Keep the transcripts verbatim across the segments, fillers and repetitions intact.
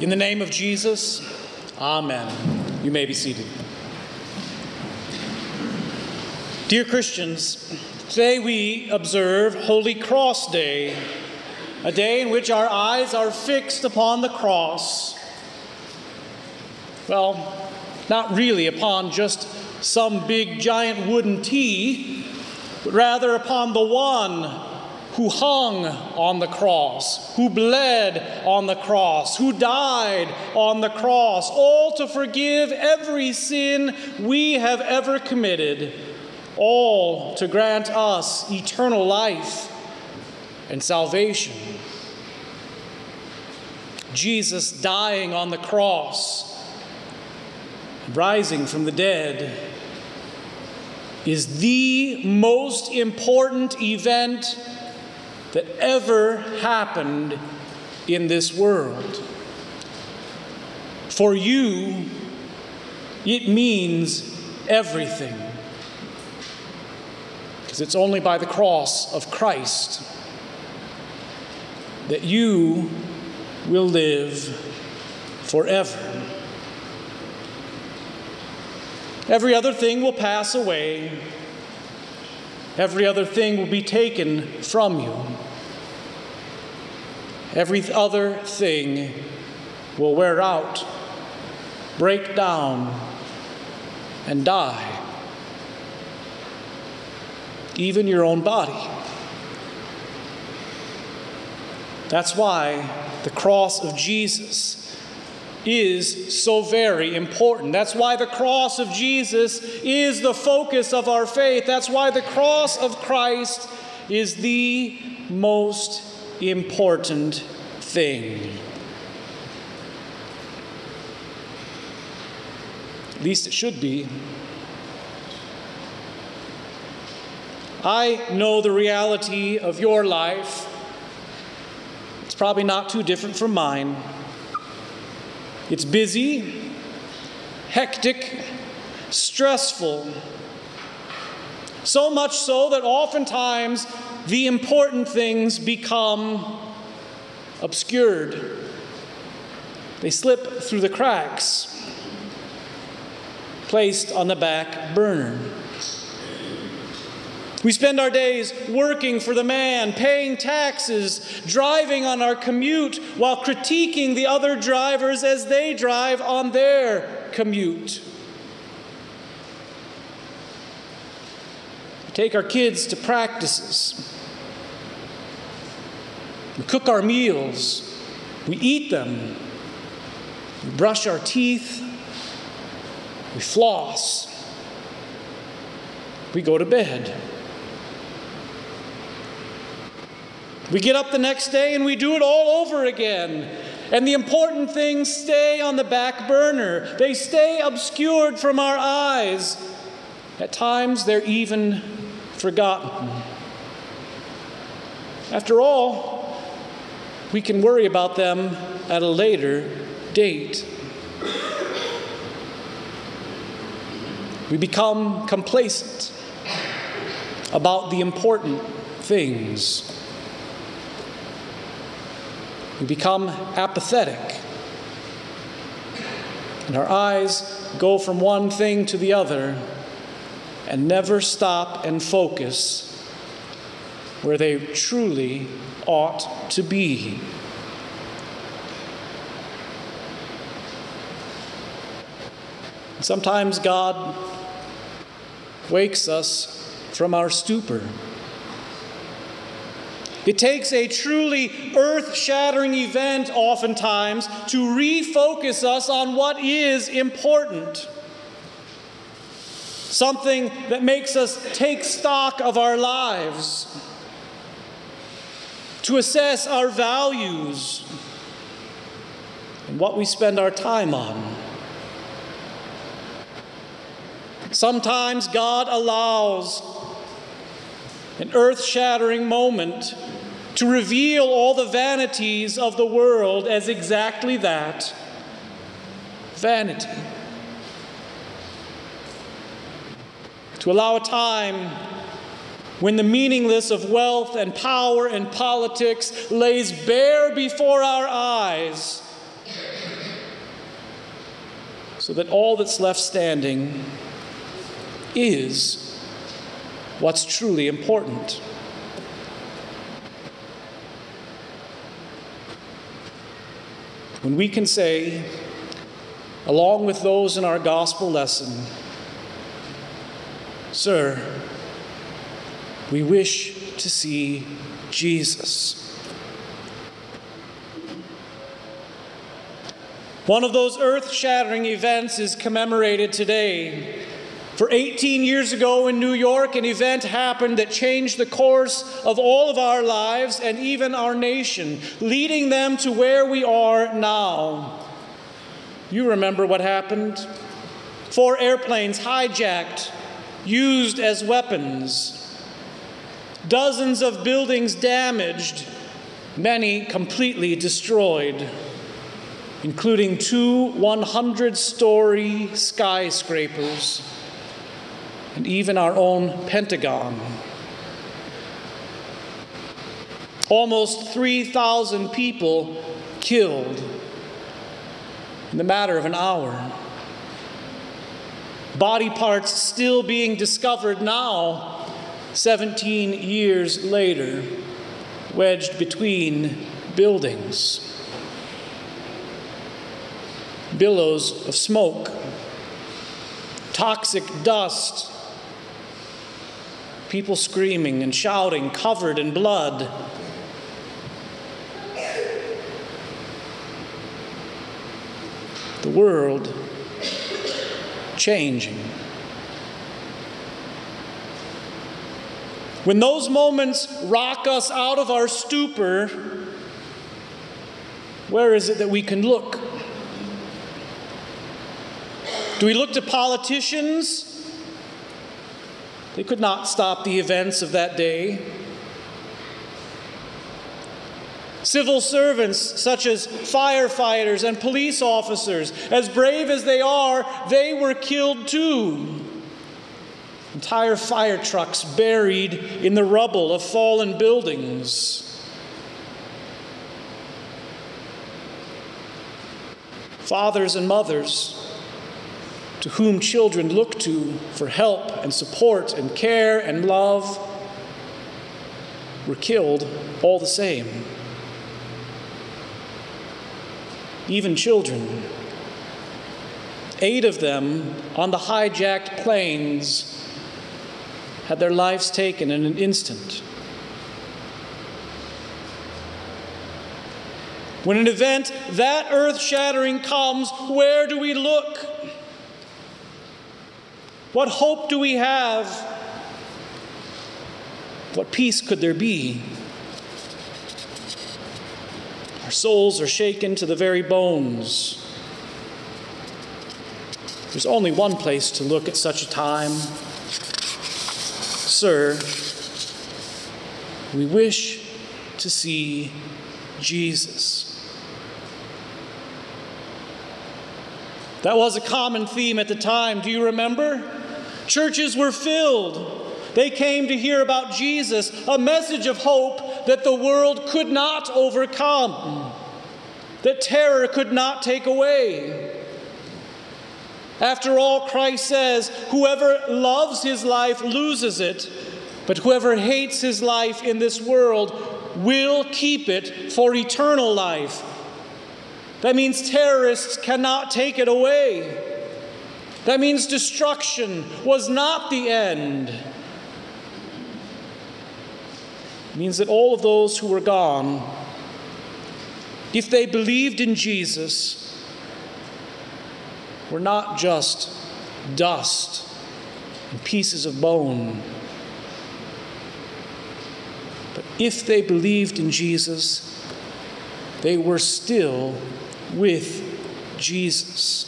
In the name of Jesus, amen. You may be seated. Dear Christians, today we observe Holy Cross Day, a day in which our eyes are fixed upon the cross. Well, not really upon just some big giant wooden T, but rather upon the one who hung on the cross, who bled on the cross, who died on the cross, all to forgive every sin we have ever committed, all to grant us eternal life and salvation. Jesus dying on the cross, rising from the dead, is the most important event that ever happened in this world. For you, it means everything. Because it's only by the cross of Christ that you will live forever. Every other thing will pass away. Every other thing will be taken from you. Every other thing will wear out, break down, and die. Even your own body. That's why the cross of Jesus is so very important. That's why the cross of Jesus is the focus of our faith. That's why the cross of Christ is the most important thing. At least it should be. I know the reality of your life. It's probably not too different from mine. It's busy, hectic, stressful. So much so that oftentimes the important things become obscured. They slip through the cracks, placed on the back burner. We spend our days working for the man, paying taxes, driving on our commute while critiquing the other drivers as they drive on their commute. We take our kids to practices. We cook our meals. We eat them. We brush our teeth. We floss. We go to bed. We get up the next day and we do it all over again. And the important things stay on the back burner. They stay obscured from our eyes. At times, they're even forgotten. After all, we can worry about them at a later date. We become complacent about the important things. We become apathetic, and our eyes go from one thing to the other and never stop and focus where they truly ought to be. Sometimes God wakes us from our stupor. It takes a truly earth-shattering event, oftentimes, to refocus us on what is important. Something that makes us take stock of our lives, to assess our values and what we spend our time on. Sometimes God allows an earth-shattering moment to reveal all the vanities of the world as exactly that, vanity. To allow a time when the meaningless of wealth and power and politics lays bare before our eyes so that all that's left standing is what's truly important. When we can say, along with those in our gospel lesson, "Sir, we wish to see Jesus." One of those earth-shattering events is commemorated today. For eighteen years ago in New York, an event happened that changed the course of all of our lives and even our nation, leading them to where we are now. You remember what happened? Four airplanes hijacked, used as weapons. Dozens of buildings damaged, many completely destroyed, including two one hundred story skyscrapers, and even our own Pentagon. Almost three thousand people killed in the matter of an hour. Body parts still being discovered now, seventeen years later, wedged between buildings. Billows of smoke, toxic dust, people screaming and shouting, covered in blood. The world changing. When those moments rock us out of our stupor, where is it that we can look? Do we look to politicians? They could not stop the events of that day. Civil servants such as firefighters and police officers, as brave as they are, they were killed too. Entire fire trucks buried in the rubble of fallen buildings. Fathers and mothers, to whom children look to for help and support and care and love, were killed all the same. Even children, eight of them on the hijacked planes, had their lives taken in an instant. When an event that earth-shattering comes, where do we look? What hope do we have? What peace could there be? Our souls are shaken to the very bones. There's only one place to look at such a time. "Sir, we wish to see Jesus." That was a common theme at the time. Do you remember? Churches were filled. They came to hear about Jesus, a message of hope that the world could not overcome, that terror could not take away. After all, Christ says, "Whoever loves his life loses it, but whoever hates his life in this world will keep it for eternal life." That means terrorists cannot take it away. That means destruction was not the end. It means that all of those who were gone, if they believed in Jesus, were not just dust and pieces of bone. But if they believed in Jesus, they were still with Jesus.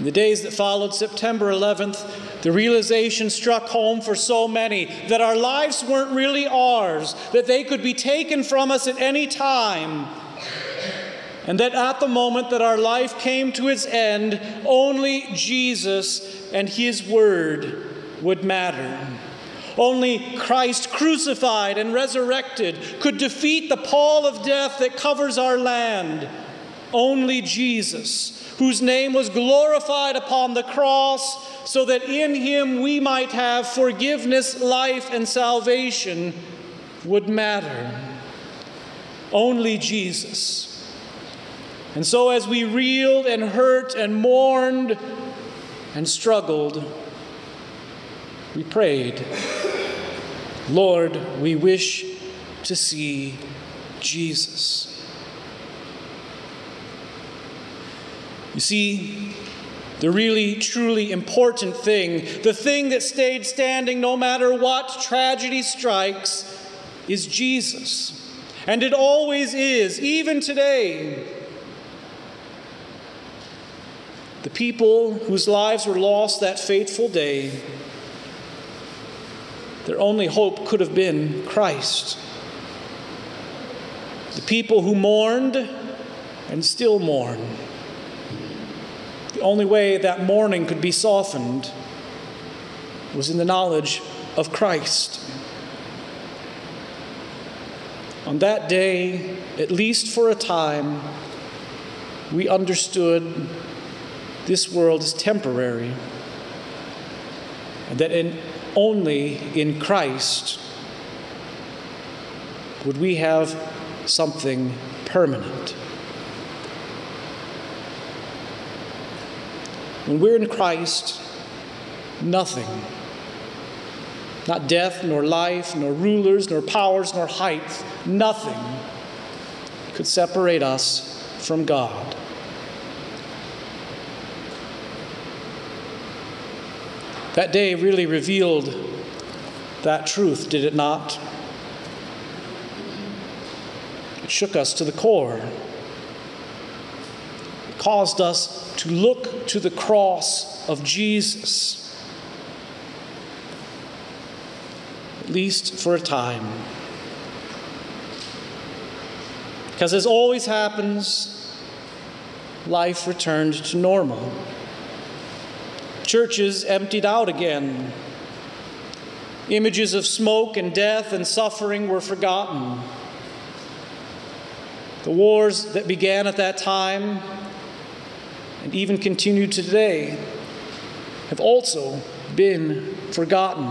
In the days that followed September eleventh, the realization struck home for so many that our lives weren't really ours, that they could be taken from us at any time, and that at the moment that our life came to its end, only Jesus and His Word would matter. Only Christ crucified and resurrected could defeat the pall of death that covers our land only Jesus, whose name was glorified upon the cross, so that in him we might have forgiveness, life, and salvation, would matter. Only Jesus. And so as we reeled and hurt and mourned and struggled, we prayed, Lord, we wish to see Jesus. You see, the really, truly important thing, the thing that stayed standing no matter what tragedy strikes, is Jesus. And it always is, even today. The people whose lives were lost that fateful day, their only hope could have been Christ. The people who mourned and still mourn. The only way that mourning could be softened was in the knowledge of Christ. On that day, at least for a time, we understood this world is temporary, and that in, only in Christ would we have something permanent. When we're in Christ, nothing, not death, nor life, nor rulers, nor powers, nor height, nothing could separate us from God. That day really revealed that truth, did it not? It shook us to the core. It caused us to look to the cross of Jesus, at least for a time. Because as always happens, life returned to normal. Churches emptied out again. Images of smoke and death and suffering were forgotten. The wars that began at that time and even continue today have also been forgotten.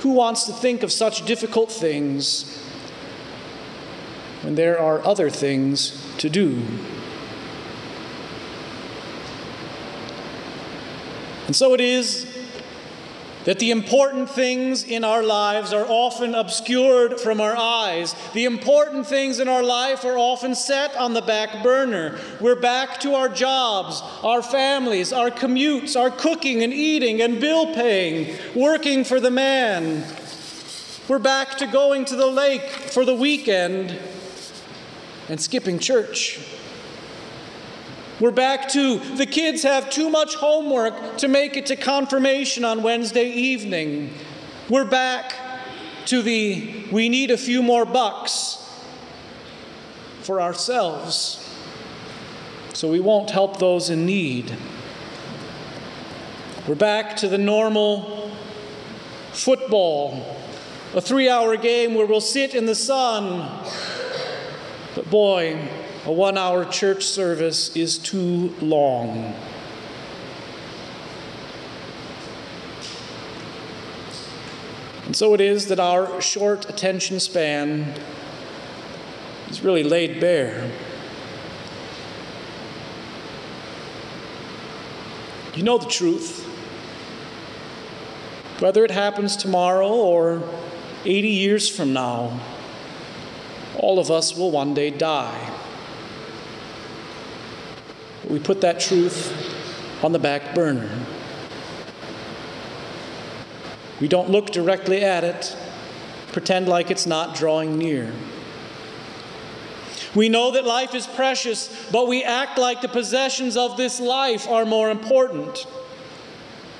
Who wants to think of such difficult things when there are other things to do? And so it is that the important things in our lives are often obscured from our eyes. The important things in our life are often set on the back burner. We're back to our jobs, our families, our commutes, our cooking and eating and bill paying, working for the man. We're back to going to the lake for the weekend and skipping church. We're back to, the kids have too much homework to make it to confirmation on Wednesday evening. We're back to the, we need a few more bucks for ourselves, so we won't help those in need. We're back to the normal football, a three-hour game where we'll sit in the sun. But boy, a one-hour church service is too long. And so it is that our short attention span is really laid bare. You know the truth. Whether it happens tomorrow or eighty years from now, all of us will one day die. We put that truth on the back burner. We don't look directly at it, pretend like it's not drawing near. We know that life is precious, but we act like the possessions of this life are more important.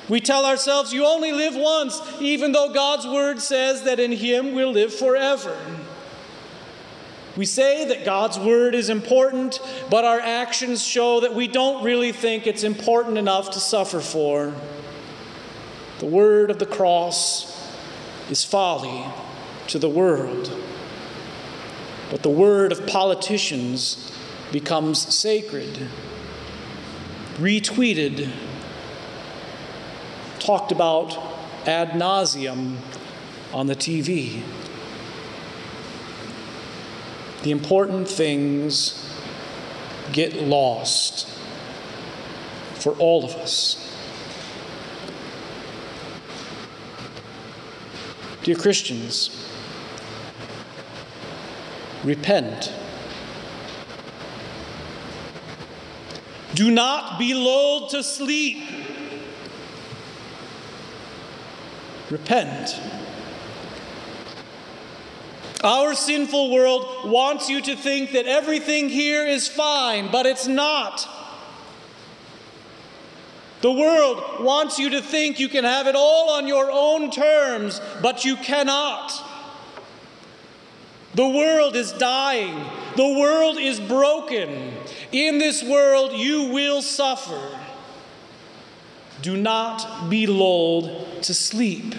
We tell ourselves, you only live once, even though God's word says that in him we'll live forever. We say that God's word is important, but our actions show that we don't really think it's important enough to suffer for. The word of the cross is folly to the world. but the word of politicians becomes sacred, retweeted, talked about ad nauseum on the T V. The important things get lost for all of us. Dear Christians, repent. Do not be lulled to sleep. Repent. Our sinful world wants you to think that everything here is fine, but it's not. The world wants you to think you can have it all on your own terms, but you cannot. The world is dying. The world is broken. In this world, you will suffer. Do not be lulled to sleep.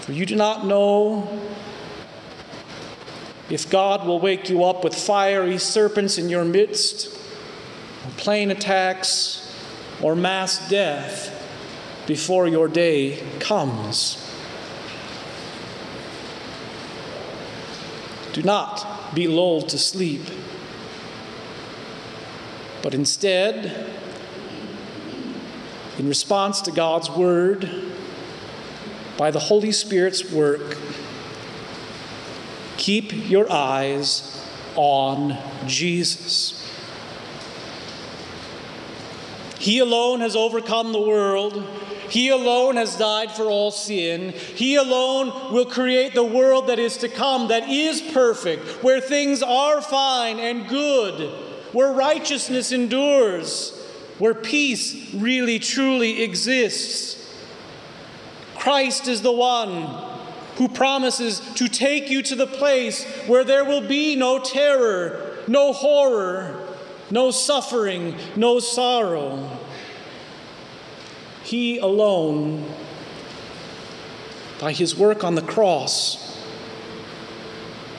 For you do not know if God will wake you up with fiery serpents in your midst, or plane attacks, or mass death before your day comes. Do not be lulled to sleep, but instead, in response to God's word, by the Holy Spirit's work, keep your eyes on Jesus. He alone has overcome the world. He alone has died for all sin. He alone will create the world that is to come, that is perfect, where things are fine and good, where righteousness endures, where peace really, truly exists. Christ is the one who promises to take you to the place where there will be no terror, no horror, no suffering, no sorrow. He alone, by his work on the cross,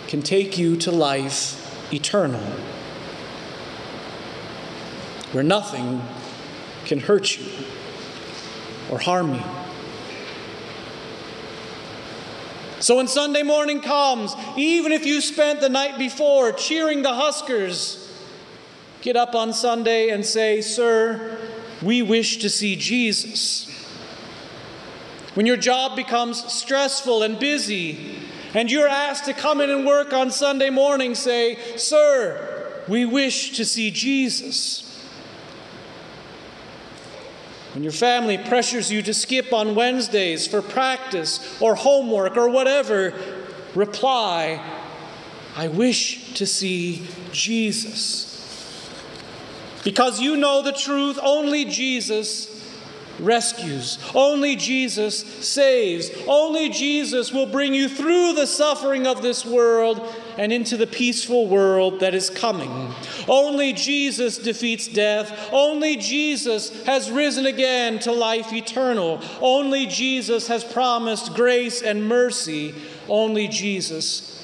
can take you to life eternal, where nothing can hurt you or harm you. So when Sunday morning comes, even if you spent the night before cheering the Huskers, get up on Sunday and say, "Sir, we wish to see Jesus." When your job becomes stressful and busy, and you're asked to come in and work on Sunday morning, say, "Sir, we wish to see Jesus." When your family pressures you to skip on Wednesdays for practice or homework or whatever, reply, "I wish to see Jesus." Because you know the truth, only Jesus rescues. Only Jesus saves. Only Jesus will bring you through the suffering of this world and into the peaceful world that is coming. Only Jesus defeats death. Only Jesus has risen again to life eternal. Only Jesus has promised grace and mercy. Only Jesus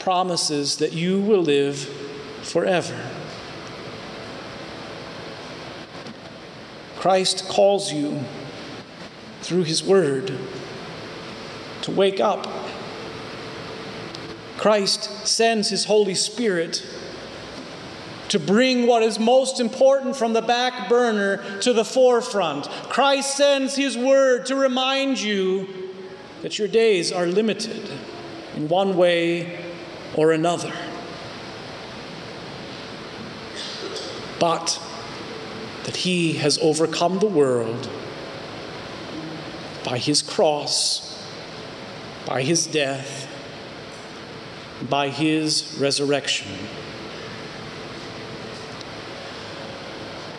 promises that you will live forever. Christ calls you through his word to wake up. Christ sends his Holy Spirit to bring what is most important from the back burner to the forefront. Christ sends his word to remind you that your days are limited in one way or another. But that he has overcome the world by his cross, by his death, by his resurrection.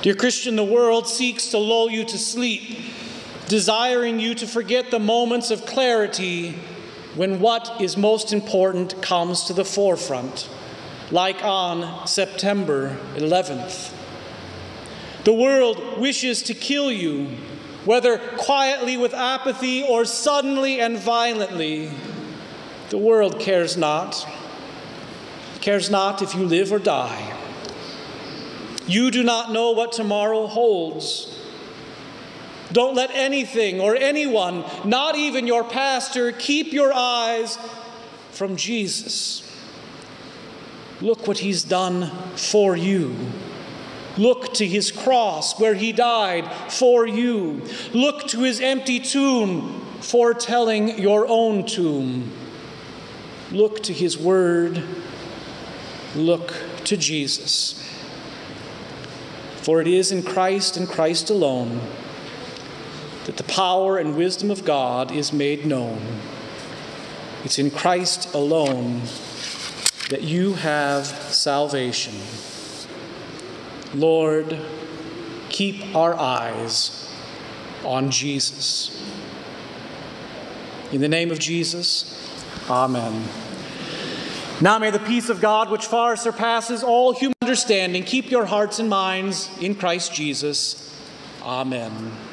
Dear Christian, the world seeks to lull you to sleep, desiring you to forget the moments of clarity when what is most important comes to the forefront, like on September eleventh. The world wishes to kill you, whether quietly with apathy or suddenly and violently. The world cares not. It cares not if you live or die. You do not know what tomorrow holds. Don't let anything or anyone, not even your pastor, keep your eyes from Jesus. Look what he's done for you. Look to his cross where he died for you. Look to his empty tomb, foretelling your own tomb. Look to his word. Look to Jesus. For it is in Christ and Christ alone that the power and wisdom of God is made known. It's in Christ alone that you have salvation. Lord, keep our eyes on Jesus. In the name of Jesus, amen. Now may the peace of God, which far surpasses all human understanding, keep your hearts and minds in Christ Jesus. Amen.